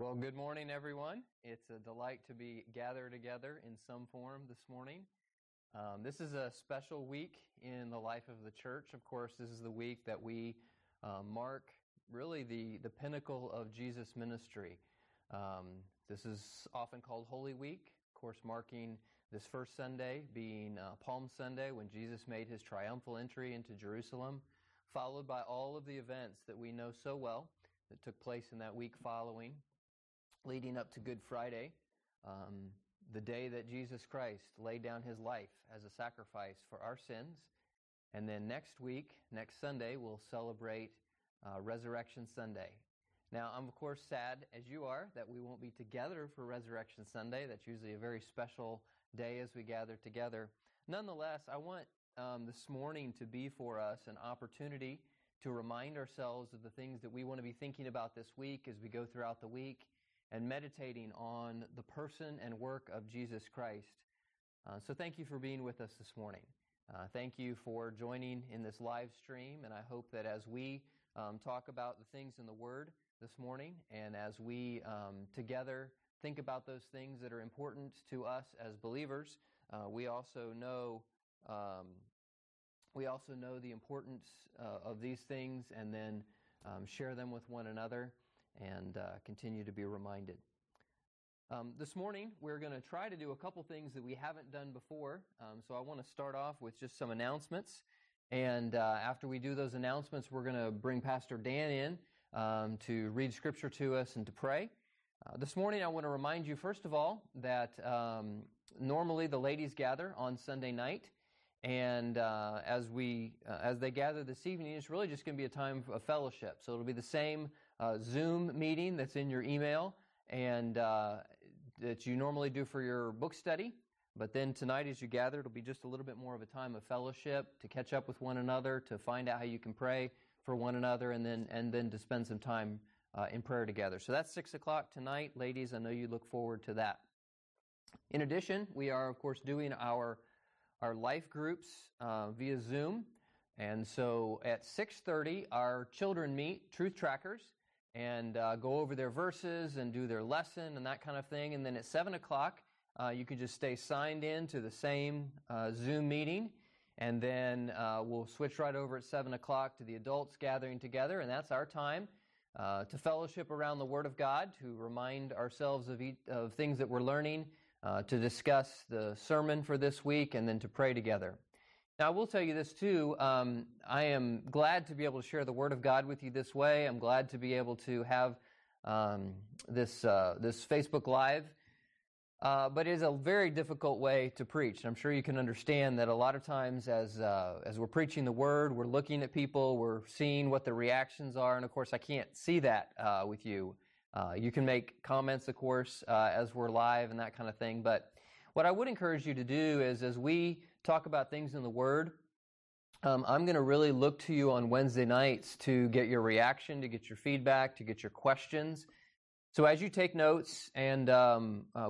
Well, good morning, everyone. It's a delight to be gathered together in some form this morning. This is a special week in the life of the church. Of course, this is the week that we mark really the pinnacle of Jesus' ministry. This is often called Holy Week, of course, marking this first Sunday being Palm Sunday, when Jesus made his triumphal entry into Jerusalem, followed by all of the events that we know so well that took place in that week following, leading up to Good Friday, the day that Jesus Christ laid down his life as a sacrifice for our sins. And then next week, next Sunday, we'll celebrate Resurrection Sunday. Now, I'm, of course, sad, as you are, that we won't be together for Resurrection Sunday. That's usually a very special day as we gather together. Nonetheless, I want this morning to be for us an opportunity to remind ourselves of the things that we want to be thinking about this week as we go throughout the week, and meditating on the person and work of Jesus Christ. So thank you for being with us this morning. Thank you for joining in this live stream, and I hope that as we talk about the things in the Word this morning, and as we together think about those things that are important to us as believers, we also know the importance of these things, and then share them with one another, and continue to be reminded. This morning, we're going to try to do a couple things that we haven't done before. So I want to start off with just some announcements. And after we do those announcements, we're going to bring Pastor Dan in to read Scripture to us and to pray. This morning, I want to remind you, first of all, that normally the ladies gather on Sunday night. And as they gather this evening, it's really just going to be a time of fellowship. So it'll be the same Zoom meeting that's in your email and that you normally do for your book study. But then tonight, as you gather, it'll be just a little bit more of a time of fellowship, to catch up with one another, to find out how you can pray for one another, and then to spend some time in prayer together. So that's 6 o'clock tonight, ladies. I know you look forward to that. In addition, we are, of course, doing our life groups via Zoom. And so at 6:30, our children meet, Truth Trackers, and go over their verses and do their lesson and that kind of thing. And then at 7 o'clock, you can just stay signed in to the same Zoom meeting. And then we'll switch right over at 7 o'clock to the adults gathering together. And that's our time to fellowship around the Word of God, to remind ourselves of things that we're learning, to discuss the sermon for this week, and then to pray together. Now, I will tell you this, too. I am glad to be able to share the Word of God with you this way. I'm glad to be able to have this Facebook Live. But it is a very difficult way to preach. And I'm sure you can understand that a lot of times as we're preaching the Word, we're looking at people, we're seeing what the reactions are. And, of course, I can't see that with you. You can make comments, of course, as we're live and that kind of thing. But what I would encourage you to do is, as we talk about things in the Word, I'm going to really look to you on Wednesday nights to get your reaction, to get your feedback, to get your questions. So as you take notes and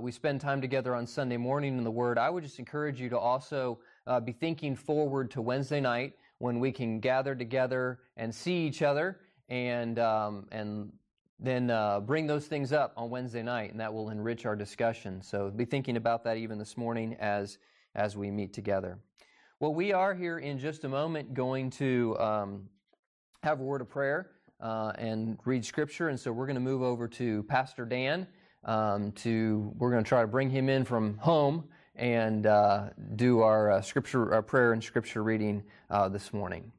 we spend time together on Sunday morning in the Word, I would just encourage you to also be thinking forward to Wednesday night, when we can gather together and see each other, and then bring those things up on Wednesday night, and that will enrich our discussion. So be thinking about that even this morning as we meet together. Well, we are here in just a moment going to have a word of prayer and read Scripture, and so we're going to move over to Pastor Dan. We're going to try to bring him in from home and do our prayer and Scripture reading this morning.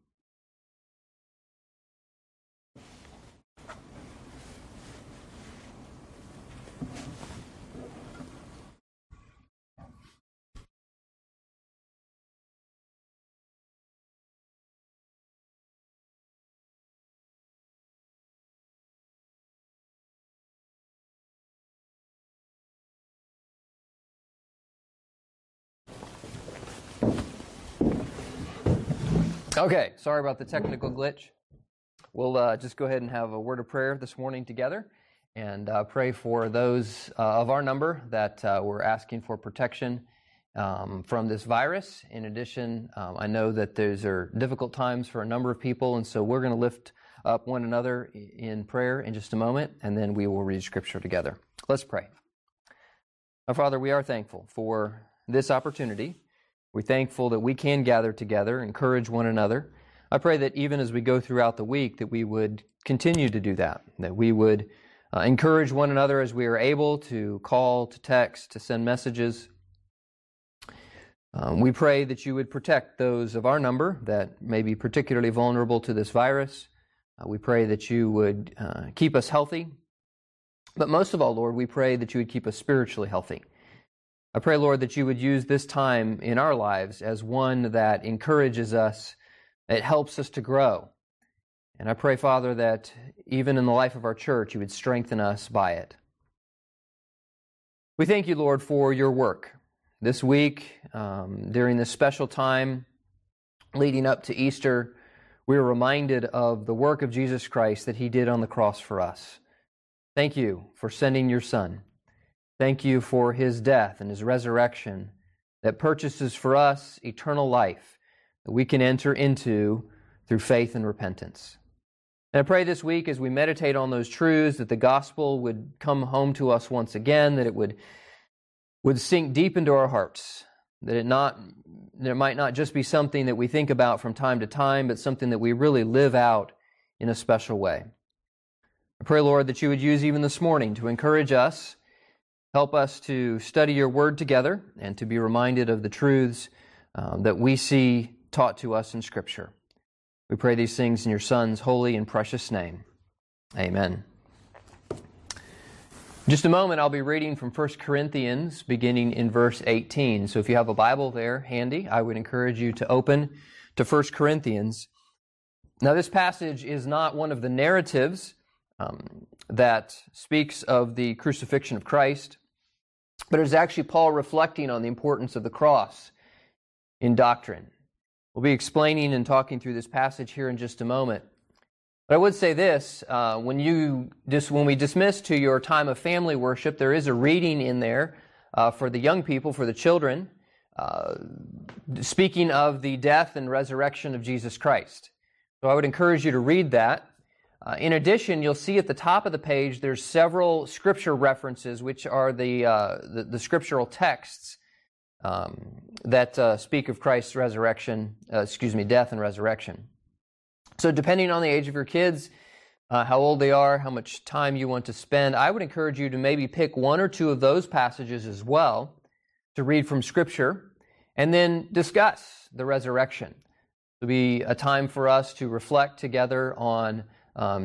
Okay, sorry about the technical glitch. We'll just go ahead and have a word of prayer this morning together, and pray for those of our number that were asking for protection from this virus. In addition, I know that these are difficult times for a number of people, and so we're going to lift up one another in prayer in just a moment, and then we will read Scripture together. Let's pray. Our Father, we are thankful for this opportunity. We're thankful that we can gather together, encourage one another. I pray that even as we go throughout the week, that we would continue to do that we would encourage one another as we are able to call, to text, to send messages. We pray that you would protect those of our number that may be particularly vulnerable to this virus. We pray that you would keep us healthy. But most of all, Lord, we pray that you would keep us spiritually healthy. I pray, Lord, that you would use this time in our lives as one that encourages us, it helps us to grow. And I pray, Father, that even in the life of our church, you would strengthen us by it. We thank you, Lord, for your work. This week, during this special time leading up to Easter, we are reminded of the work of Jesus Christ that he did on the cross for us. Thank you for sending your Son. Thank you for his death and his resurrection that purchases for us eternal life that we can enter into through faith and repentance. And I pray this week as we meditate on those truths that the gospel would come home to us once again, that it would sink deep into our hearts, that it might not just be something that we think about from time to time, but something that we really live out in a special way. I pray, Lord, that you would use even this morning to encourage us, help us to study your word together, and to be reminded of the truths that we see taught to us in Scripture. We pray these things in your Son's holy and precious name. Amen. In just a moment, I'll be reading from 1 Corinthians, beginning in verse 18. So if you have a Bible there handy, I would encourage you to open to 1 Corinthians. Now, this passage is not one of the narratives that speaks of the crucifixion of Christ, but it is actually Paul reflecting on the importance of the cross in doctrine. We'll be explaining and talking through this passage here in just a moment. But I would say this, when we dismiss to your time of family worship, there is a reading in there for the young people, for the children, speaking of the death and resurrection of Jesus Christ. So I would encourage you to read that. In addition, you'll see at the top of the page, there's several Scripture references, which are the scriptural texts that speak of Christ's death and resurrection. So depending on the age of your kids, how old they are, how much time you want to spend, I would encourage you to maybe pick one or two of those passages as well to read from Scripture and then discuss the resurrection. It'll be a time for us to reflect together on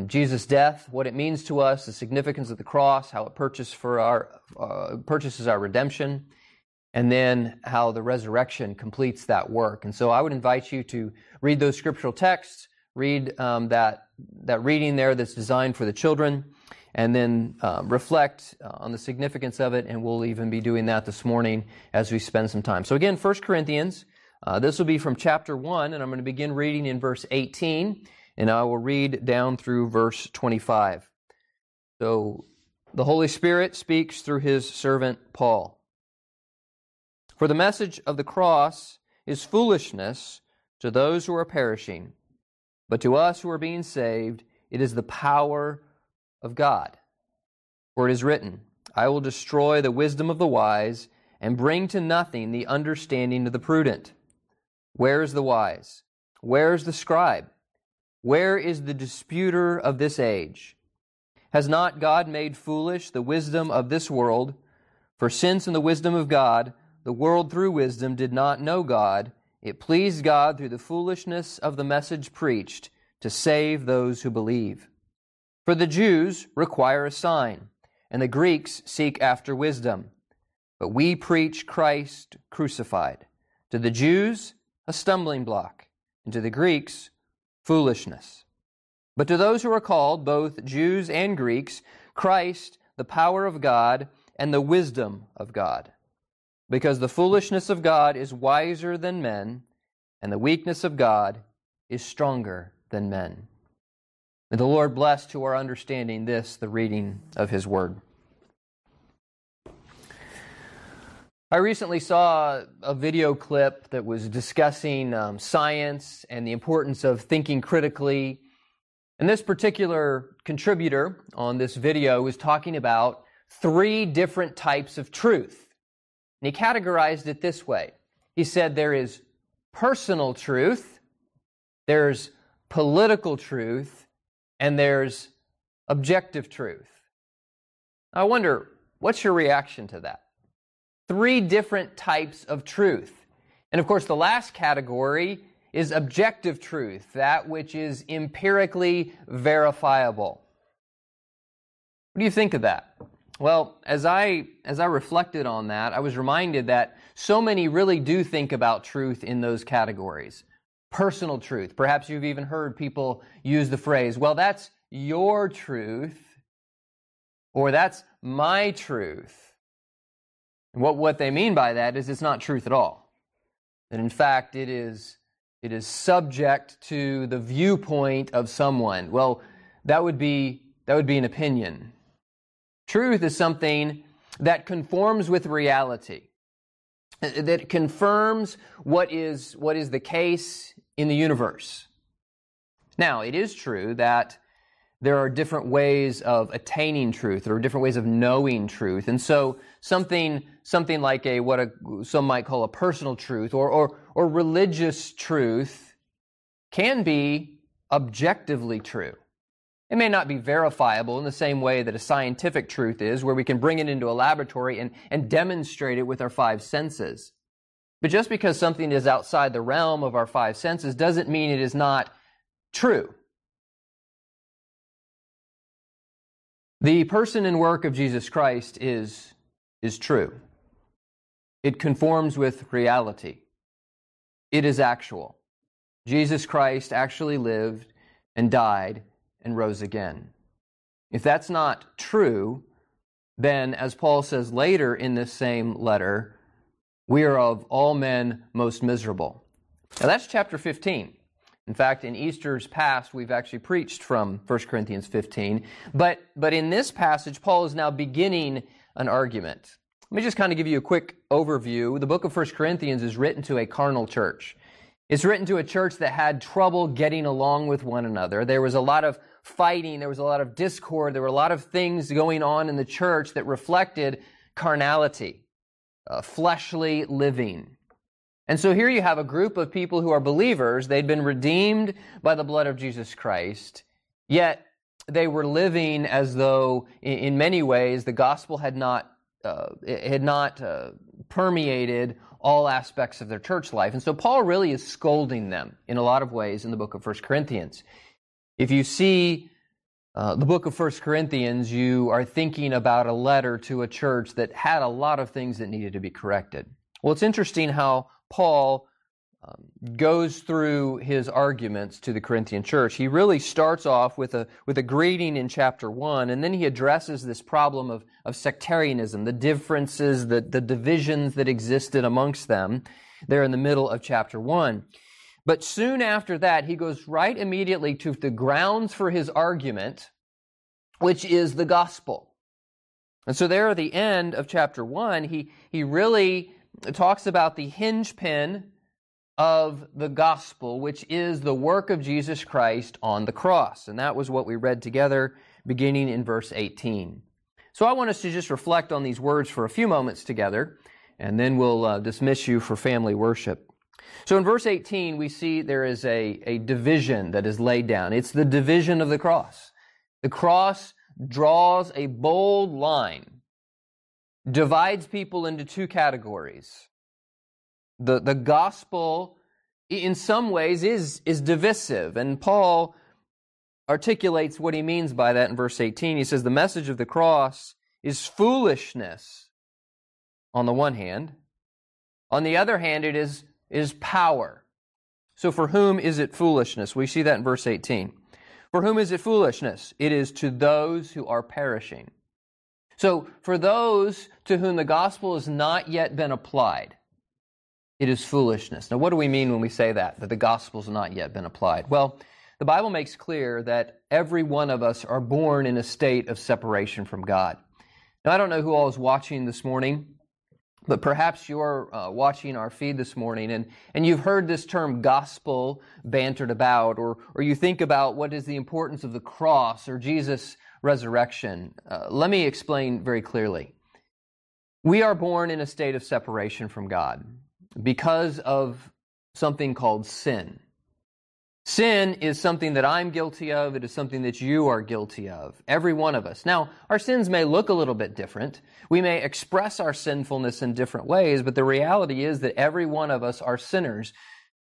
Jesus' death, what it means to us, the significance of the cross, how it purchases our redemption, and then how the resurrection completes that work. And so I would invite you to read those scriptural texts, read that reading there that's designed for the children, and then reflect on the significance of it, and we'll even be doing that this morning as we spend some time. So again, 1 Corinthians, this will be from chapter 1, and I'm going to begin reading in verse 18, and I will read down through verse 25. So the Holy Spirit speaks through his servant Paul. For the message of the cross is foolishness to those who are perishing, but to us who are being saved, it is the power of God. For it is written, I will destroy the wisdom of the wise and bring to nothing the understanding of the prudent. Where is the wise? Where is the scribe? Where is the disputer of this age? Has not God made foolish the wisdom of this world? For since in the wisdom of God, the world through wisdom did not know God, it pleased God through the foolishness of the message preached to save those who believe. For the Jews require a sign, and the Greeks seek after wisdom. But we preach Christ crucified. To the Jews, a stumbling block, and to the Greeks, foolishness. But to those who are called, both Jews and Greeks, Christ, the power of God, and the wisdom of God. Because the foolishness of God is wiser than men, and the weakness of God is stronger than men. May the Lord bless to our understanding this, the reading of his word. I recently saw a video clip that was discussing science and the importance of thinking critically And this particular contributor on this video is talking about three different types of truth. And he categorized it this way. He said there is personal truth, there's political truth, and there's objective truth. I wonder, what's your reaction to that? Three different types of truth. And of course, the last category is objective truth, that which is empirically verifiable. What do you think of that? Well, as I reflected on that, I was reminded that so many really do think about truth in those categories. Personal truth. Perhaps you've even heard people use the phrase, well, that's your truth, or that's my truth. And what they mean by that is it's not truth at all. And in fact, it is subject to the viewpoint of someone. Well, that would be an opinion. Truth is something that conforms with reality, that confirms what is the case in the universe. Now, it is true that there are different ways of attaining truth. There are different ways of knowing truth. And so something like some might call a personal truth or religious truth can be objectively true. It may not be verifiable in the same way that a scientific truth is, where we can bring it into a laboratory and demonstrate it with our five senses. But just because something is outside the realm of our five senses doesn't mean it is not true. The person and work of Jesus Christ is true. It conforms with reality. It is actual. Jesus Christ actually lived and died and rose again. If that's not true, then as Paul says later in this same letter, we are of all men most miserable. Now that's chapter 15. In fact, in Easter's past, we've actually preached from 1 Corinthians 15. But in this passage, Paul is now beginning an argument. Let me just kind of give you a quick overview. The book of 1 Corinthians is written to a carnal church. It's written to a church that had trouble getting along with one another. There was a lot of fighting. There was a lot of discord. There were a lot of things going on in the church that reflected carnality, fleshly living. And so here you have a group of people who are believers. They'd been redeemed by the blood of Jesus Christ, yet they were living as though, in many ways, the gospel had not permeated all aspects of their church life. And so Paul really is scolding them in a lot of ways in the book of 1 Corinthians. If you see the book of 1 Corinthians, you are thinking about a letter to a church that had a lot of things that needed to be corrected. Well, it's interesting how Paul goes through his arguments to the Corinthian church. He really starts off with a greeting in chapter 1, and then he addresses this problem of sectarianism, the differences, the divisions that existed amongst them there in the middle of chapter 1. But soon after that, he goes right immediately to the grounds for his argument, which is the gospel. And so there at the end of chapter 1, he really talks about the hinge pin of the gospel, which is the work of Jesus Christ on the cross. And that was what we read together beginning in verse 18. So I want us to just reflect on these words for a few moments together, and then we'll dismiss you for family worship. So in verse 18, we see there is a division that is laid down. It's the division of the cross. The cross draws a bold line, divides people into two categories. The gospel, in some ways, is divisive. And Paul articulates what he means by that in verse 18. He says, the message of the cross is foolishness on the one hand. On the other hand, it is power. So for whom is it foolishness? We see that in verse 18. For whom is it foolishness? It is to those who are perishing. So for those to whom the gospel has not yet been applied, it is foolishness. Now, what do we mean when we say that the gospel has not yet been applied? Well, the Bible makes clear that every one of us are born in a state of separation from God. Now, I don't know who all is watching this morning, But perhaps you're watching our feed this morning and you've heard this term gospel bantered about, or you think about what is the importance of the cross or Jesus' resurrection. Let me explain very clearly. We are born in a state of separation from God because of something called sin. Sin is something that I'm guilty of. It is something that you are guilty of, every one of us. Now, our sins may look a little bit different. We may express our sinfulness in different ways, but the reality is that every one of us are sinners.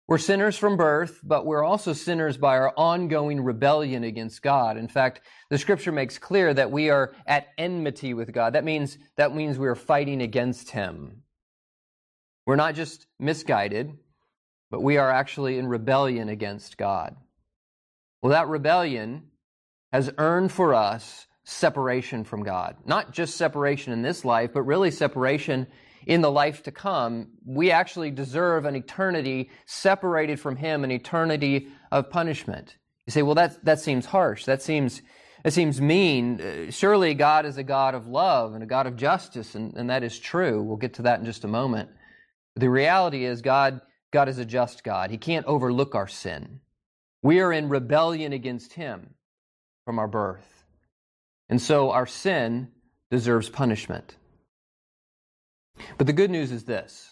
We're sinners from birth, but we're also sinners by our ongoing rebellion against God. In fact, the Scripture makes clear that we are at enmity with God. That means we are fighting against Him. We're not just misguided, but we are actually in rebellion against God. Well, that rebellion has earned for us separation from God. Not just separation in this life, but really separation in the life to come. We actually deserve an eternity separated from Him, an eternity of punishment. You say, well, that seems harsh. That seems mean. Surely God is a God of love and a God of justice, and that is true. We'll get to that in just a moment. The reality is God is a just God. He can't overlook our sin. We are in rebellion against Him from our birth. And so our sin deserves punishment. But the good news is this.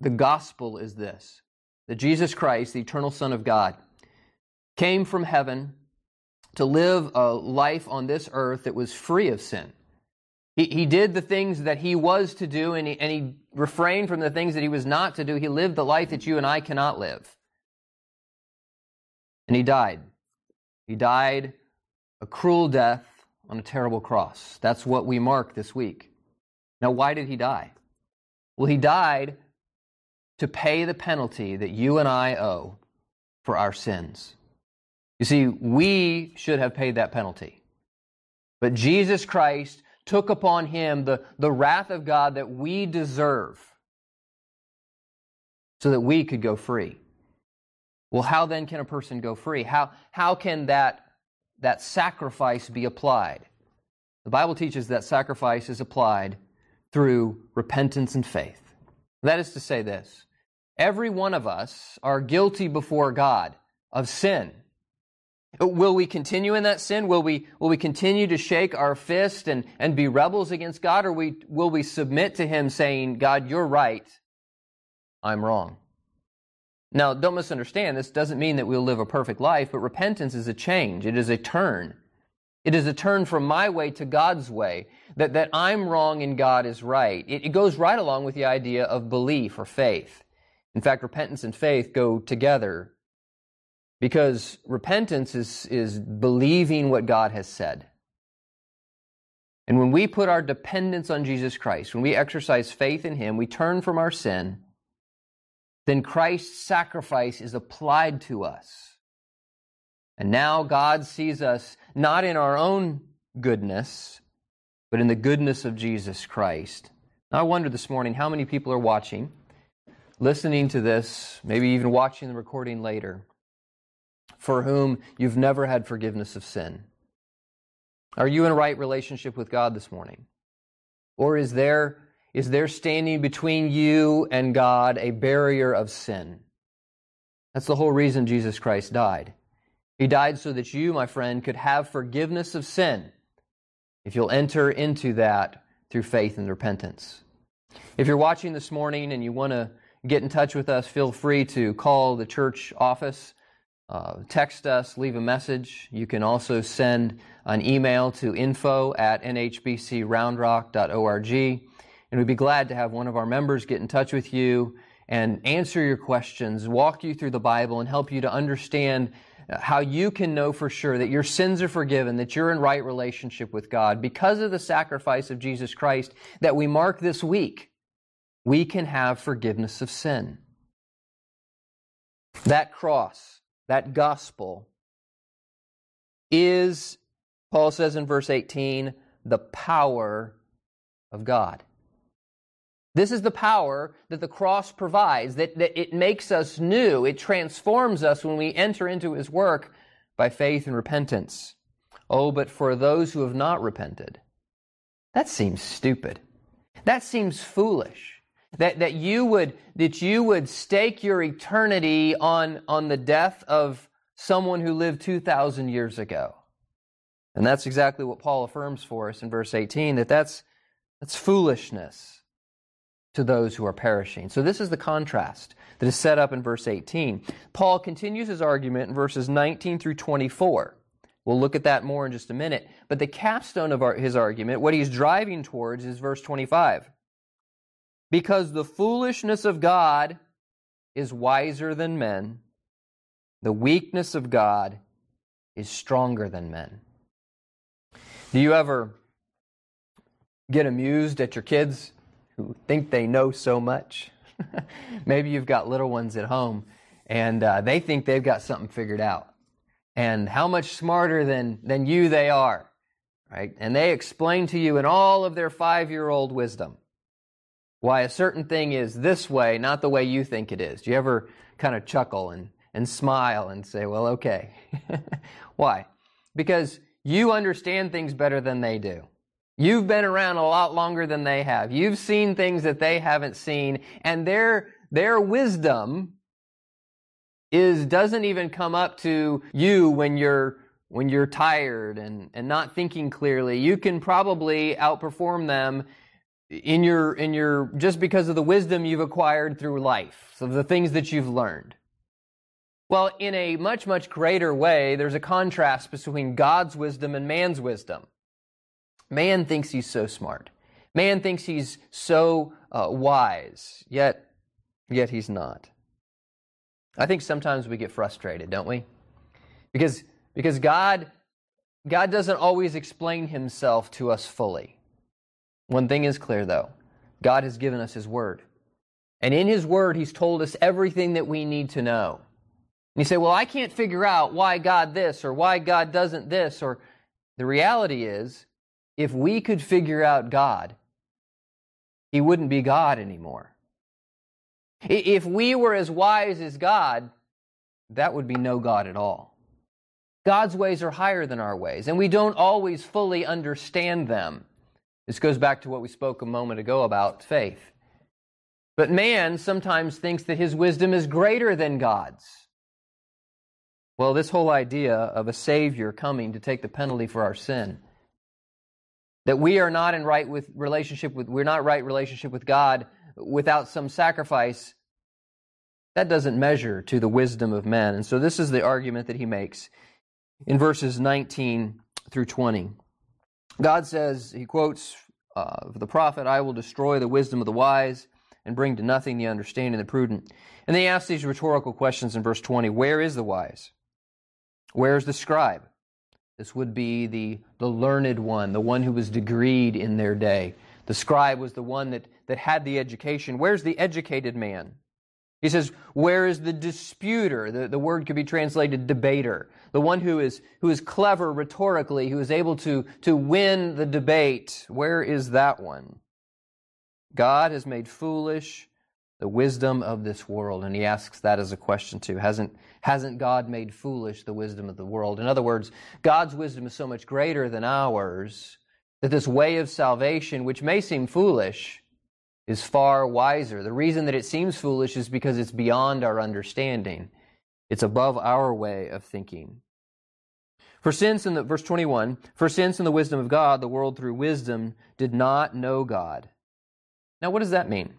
The gospel is this, that Jesus Christ, the eternal Son of God, came from heaven to live a life on this earth that was free of sin. He did the things that He was to do, and he refrained from the things that He was not to do. He lived the life that you and I cannot live. And He died. He died a cruel death on a terrible cross. That's what we mark this week. Now, why did He die? Well, He died to pay the penalty that you and I owe for our sins. You see, we should have paid that penalty. But Jesus Christ took upon Him the wrath of God that we deserve so that we could go free. Well, how then can a person go free? How can that sacrifice be applied? The Bible teaches that sacrifice is applied through repentance and faith. That is to say this, every one of us are guilty before God of sin. Will we continue in that sin? Will we continue to shake our fist and be rebels against God? Or will we submit to Him saying, God, you're right, I'm wrong? Now, don't misunderstand. This doesn't mean that we'll live a perfect life, but repentance is a change. It is a turn. It is a turn from my way to God's way, that I'm wrong and God is right. It goes right along with the idea of belief or faith. In fact, repentance and faith go together, because repentance is believing what God has said. And when we put our dependence on Jesus Christ, when we exercise faith in Him, we turn from our sin, then Christ's sacrifice is applied to us. And now God sees us not in our own goodness, but in the goodness of Jesus Christ. Now, I wonder this morning how many people are watching, listening to this, maybe even watching the recording later, for whom you've never had forgiveness of sin. Are you in a right relationship with God this morning? Or is there standing between you and God a barrier of sin? That's the whole reason Jesus Christ died. He died so that you, my friend, could have forgiveness of sin if you'll enter into that through faith and repentance. If you're watching this morning and you want to get in touch with us, feel free to call the church office. Text us, leave a message. You can also send an email to info@nhbcroundrock.org, and we'd be glad to have one of our members get in touch with you and answer your questions, walk you through the Bible, and help you to understand how you can know for sure that your sins are forgiven, that you're in right relationship with God. Because of the sacrifice of Jesus Christ that we mark this week, we can have forgiveness of sin. That cross, that gospel is, Paul says in verse 18, the power of God. This is the power that the cross provides, that it makes us new. It transforms us when we enter into His work by faith and repentance. Oh, but for those who have not repented, that seems stupid. That seems foolish. That you would stake your eternity on the death of someone who lived 2,000 years ago. And that's exactly what Paul affirms for us in verse 18, that's foolishness to those who are perishing. So this is the contrast that is set up in verse 18. Paul continues his argument in verses 19 through 24. We'll look at that more in just a minute. But the capstone of his argument, what he's driving towards, is verse 25. Because the foolishness of God is wiser than men, the weakness of God is stronger than men. Do you ever get amused at your kids who think they know so much? Maybe you've got little ones at home, and they think they've got something figured out, and how much smarter than you they are, right? And they explain to you in all of their 5-year-old wisdom why a certain thing is this way, not the way you think it is. Do you ever kind of chuckle and smile and say, well, okay. Why? Because you understand things better than they do. You've been around a lot longer than they have. You've seen things that they haven't seen, and their wisdom doesn't even come up to you when you're tired and not thinking clearly. You can probably outperform them in your just because of the wisdom you've acquired through life, so the things that you've learned. Well, in a much, much greater way, there's a contrast between God's wisdom and man's wisdom. Man thinks he's so smart. Man thinks he's so wise, yet he's not. I think sometimes we get frustrated, don't we? Because God doesn't always explain himself to us fully. One thing is clear, though. God has given us his word. And in his word, he's told us everything that we need to know. And you say, well, I can't figure out why God this or why God doesn't this. Or the reality is, if we could figure out God, he wouldn't be God anymore. If we were as wise as God, that would be no God at all. God's ways are higher than our ways, and we don't always fully understand them. This goes back to what we spoke a moment ago about faith. But man sometimes thinks that his wisdom is greater than God's. Well, this whole idea of a Savior coming to take the penalty for our sin, that we are not in right relationship with God without some sacrifice, that doesn't measure to the wisdom of men. And so this is the argument that he makes in verses 19 through 20. God says, he quotes the prophet, I will destroy the wisdom of the wise and bring to nothing the understanding of the prudent. And they ask these rhetorical questions in verse 20. Where is the wise? Where is the scribe? This would be the learned one, the one who was degreed in their day. The scribe was the one that had the education. Where's the educated man? He says, where is the disputer? The word could be translated debater. The one who is clever rhetorically, who is able to win the debate. Where is that one? God has made foolish the wisdom of this world. And he asks that as a question too. Hasn't God made foolish the wisdom of the world? In other words, God's wisdom is so much greater than ours that this way of salvation, which may seem foolish, is far wiser. The reason that it seems foolish is because it's beyond our understanding. It's above our way of thinking. Verse 21, for since in the wisdom of God, the world through wisdom did not know God. Now, what does that mean?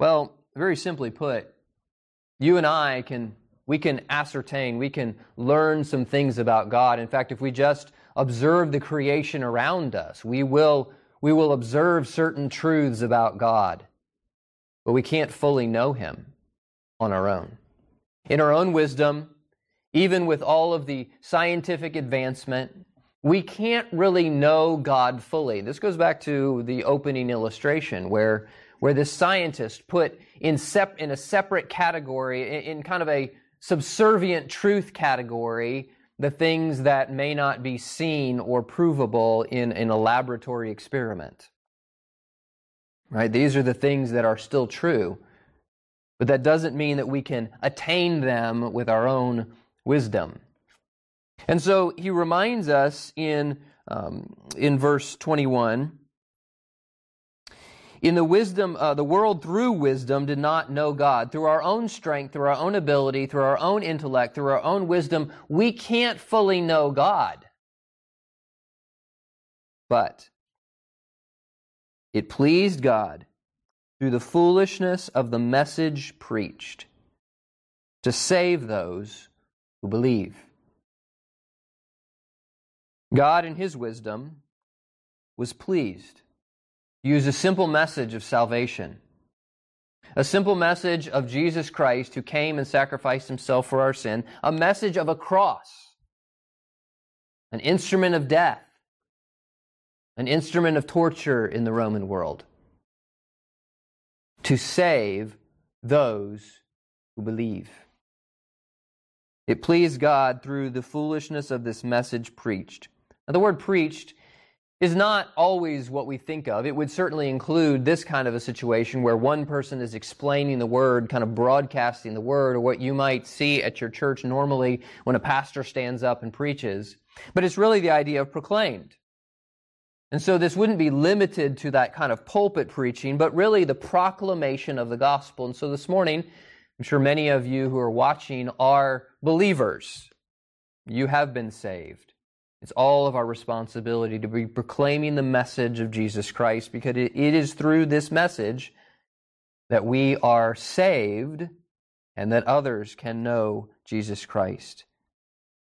Well, very simply put, you and I we can ascertain, we can learn some things about God. In fact, if we just observe the creation around us, we will observe certain truths about God, but we can't fully know him on our own. In our own wisdom, even with all of the scientific advancement, we can't really know God fully. This goes back to the opening illustration where the scientist put in a separate category, in kind of a subservient truth category, the things that may not be seen or provable in a laboratory experiment. Right? These are the things that are still true, but that doesn't mean that we can attain them with our own wisdom. And so he reminds us in verse 21, In the wisdom, the world through wisdom did not know God. Through our own strength, through our own ability, through our own intellect, through our own wisdom, we can't fully know God. But it pleased God, through the foolishness of the message preached, to save those who believe. God, in His wisdom, was pleased to use a simple message of salvation, a simple message of Jesus Christ who came and sacrificed Himself for our sin, a message of a cross, an instrument of death, an instrument of torture in the Roman world, to save those who believe. It pleased God through the foolishness of this message preached. Now, the word preached is not always what we think of. It would certainly include this kind of a situation where one person is explaining the word, kind of broadcasting the word, or what you might see at your church normally when a pastor stands up and preaches. But it's really the idea of proclaimed. And so this wouldn't be limited to that kind of pulpit preaching, but really the proclamation of the gospel. And so this morning, I'm sure many of you who are watching are believers. You have been saved. It's all of our responsibility to be proclaiming the message of Jesus Christ, because it is through this message that we are saved and that others can know Jesus Christ.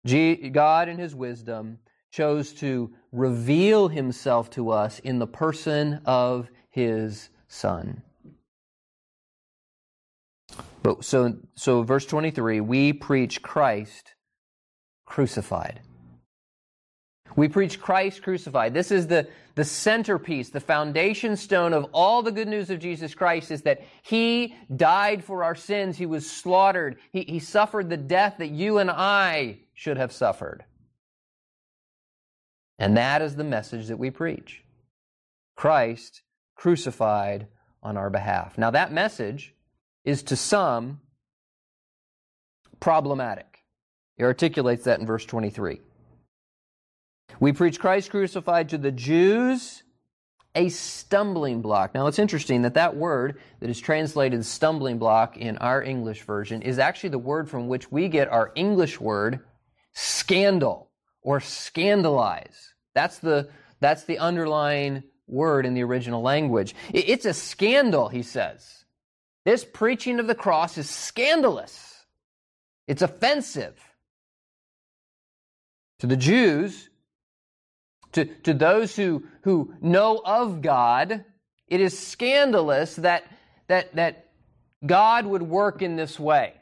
God, in His wisdom, chose to reveal Himself to us in the person of His Son. But so verse 23, we preach Christ crucified. We preach Christ crucified. This is the centerpiece, the foundation stone of all the good news of Jesus Christ, is that He died for our sins. He was slaughtered. He suffered the death that you and I should have suffered. And that is the message that we preach. Christ crucified on our behalf. Now, that message is to some problematic. He articulates that in verse 23. We preach Christ crucified, to the Jews a stumbling block. Now, it's interesting that that word that is translated stumbling block in our English version is actually the word from which we get our English word scandal or scandalize. That's the underlying word in the original language. It's a scandal, he says. This preaching of the cross is scandalous. It's offensive. To the Jews, to those who know of God, it is scandalous that God would work in this way.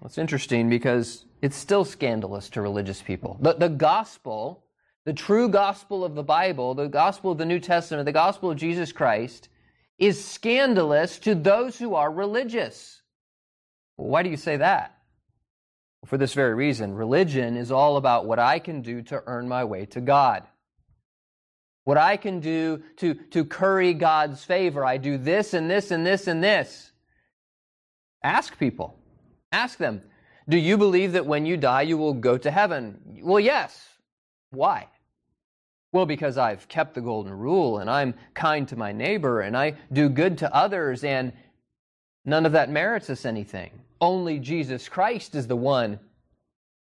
Well, it's interesting because it's still scandalous to religious people. The gospel, the true gospel of the Bible, the gospel of the New Testament, the gospel of Jesus Christ, is scandalous to those who are religious. Why do you say that? Well, for this very reason. Religion is all about what I can do to earn my way to God, what I can do to curry God's favor. I do this and this and this and this. Ask people. Ask them. Do you believe that when you die, you will go to heaven? Well, yes. Why? Well, because I've kept the golden rule, and I'm kind to my neighbor, and I do good to others, and none of that merits us anything. Only Jesus Christ is the one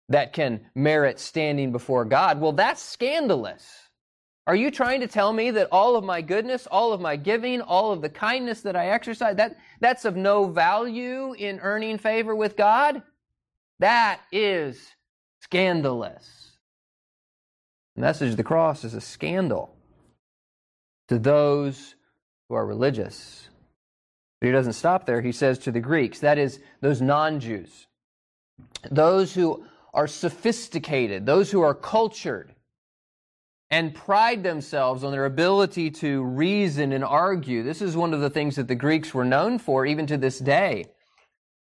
that can merit standing before God. Well, that's scandalous. Are you trying to tell me that all of my goodness, all of my giving, all of the kindness that I exercise, that's of no value in earning favor with God? That is scandalous. The message of the cross is a scandal to those who are religious. But he doesn't stop there. He says to the Greeks, that is, those non-Jews, those who are sophisticated, those who are cultured, and pride themselves on their ability to reason and argue. This is one of the things that the Greeks were known for, even to this day.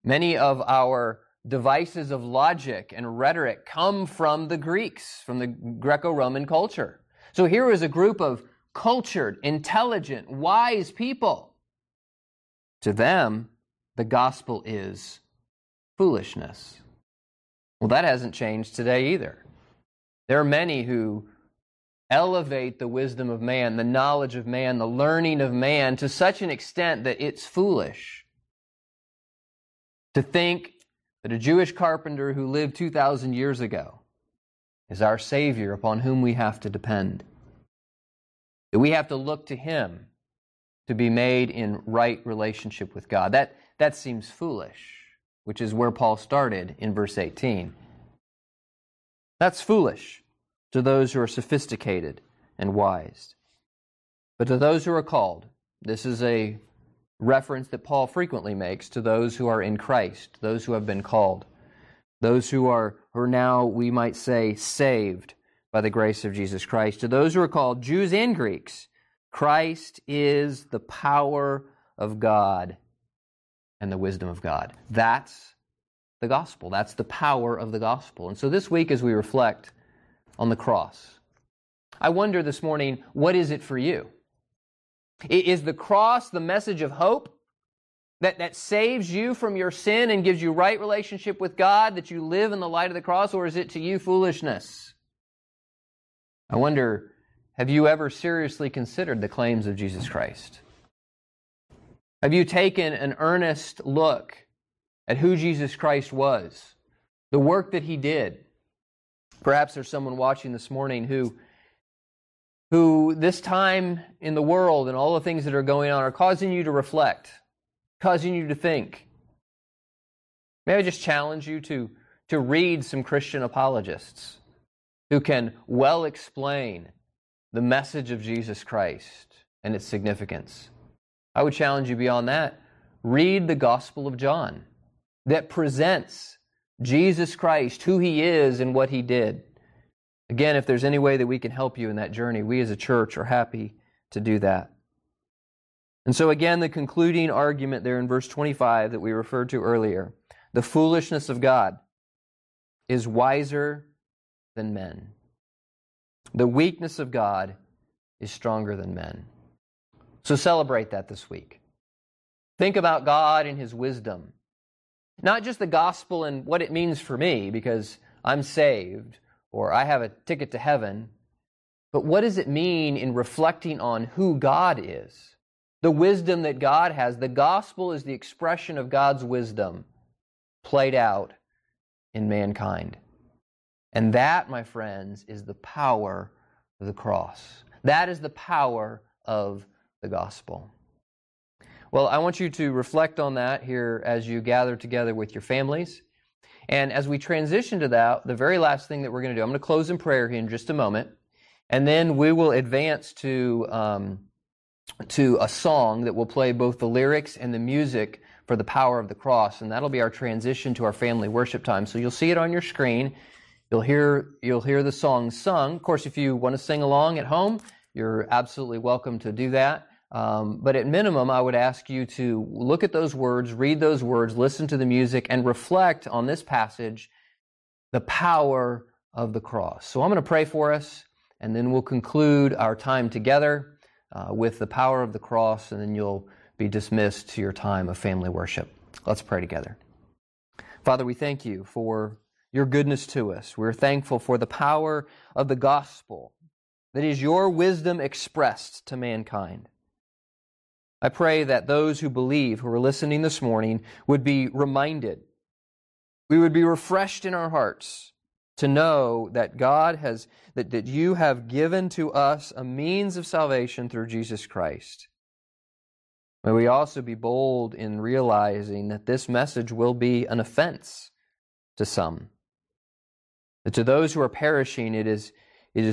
Many of our devices of logic and rhetoric come from the Greeks, from the Greco-Roman culture. So here is a group of cultured, intelligent, wise people. To them, the gospel is foolishness. Well, that hasn't changed today either. There are many who elevate the wisdom of man, the knowledge of man, the learning of man to such an extent that it's foolish to think that a Jewish carpenter who lived 2,000 years ago is our Savior upon whom we have to depend. That we have to look to Him to be made in right relationship with God. That seems foolish, which is where Paul started in verse 18. That's foolish to those who are sophisticated and wise. But to those who are called, this is a reference that Paul frequently makes to those who are in Christ, those who have been called, those who are now, we might say, saved by the grace of Jesus Christ. To those who are called, Jews and Greeks, Christ is the power of God and the wisdom of God. That's the gospel. That's the power of the gospel. And so this week as we reflect on the cross, I wonder this morning, what is it for you? Is the cross the message of hope that saves you from your sin and gives you right relationship with God, that you live in the light of the cross, or is it to you foolishness? I wonder, have you ever seriously considered the claims of Jesus Christ? Have you taken an earnest look at who Jesus Christ was, the work that He did? Perhaps there's someone watching this morning who this time in the world and all the things that are going on are causing you to reflect, causing you to think. May I just challenge you to read some Christian apologists who can well explain the message of Jesus Christ and its significance. I would challenge you beyond that. Read the Gospel of John that presents Jesus Christ, who He is and what He did. Again, if there's any way that we can help you in that journey, we as a church are happy to do that. And so again, the concluding argument there in verse 25 that we referred to earlier, the foolishness of God is wiser than men. The weakness of God is stronger than men. So celebrate that this week. Think about God and His wisdom. Not just the gospel and what it means for me because I'm saved or I have a ticket to heaven, but what does it mean in reflecting on who God is? The wisdom that God has. The gospel is the expression of God's wisdom played out in mankind. And that, my friends, is the power of the cross. That is the power of the gospel. Well, I want you to reflect on that here as you gather together with your families. And as we transition to that, the very last thing that we're going to do, I'm going to close in prayer here in just a moment, and then we will advance to a song that will play both the lyrics and the music for the power of the cross, and that'll be our transition to our family worship time. So you'll see it on your screen. You'll hear the song sung. Of course, if you want to sing along at home, you're absolutely welcome to do that. But at minimum, I would ask you to look at those words, read those words, listen to the music, and reflect on this passage, the power of the cross. So I'm going to pray for us, and then we'll conclude our time together with the power of the cross, and then you'll be dismissed to your time of family worship. Let's pray together. Father, we thank You for Your goodness to us. We're thankful for the power of the gospel that is Your wisdom expressed to mankind. I pray that those who believe, who are listening this morning, would be reminded. We would be refreshed in our hearts to know that God has, that You have given to us a means of salvation through Jesus Christ. May we also be bold in realizing that this message will be an offense to some. That to those who are perishing, it is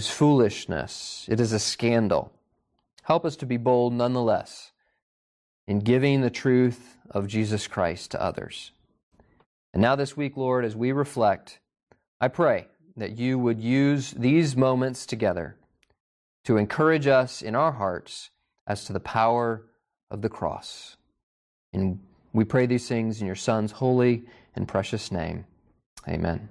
foolishness. It is a scandal. Help us to be bold nonetheless in giving the truth of Jesus Christ to others. And now this week, Lord, as we reflect, I pray that You would use these moments together to encourage us in our hearts as to the power of the cross. And we pray these things in Your Son's holy and precious name. Amen.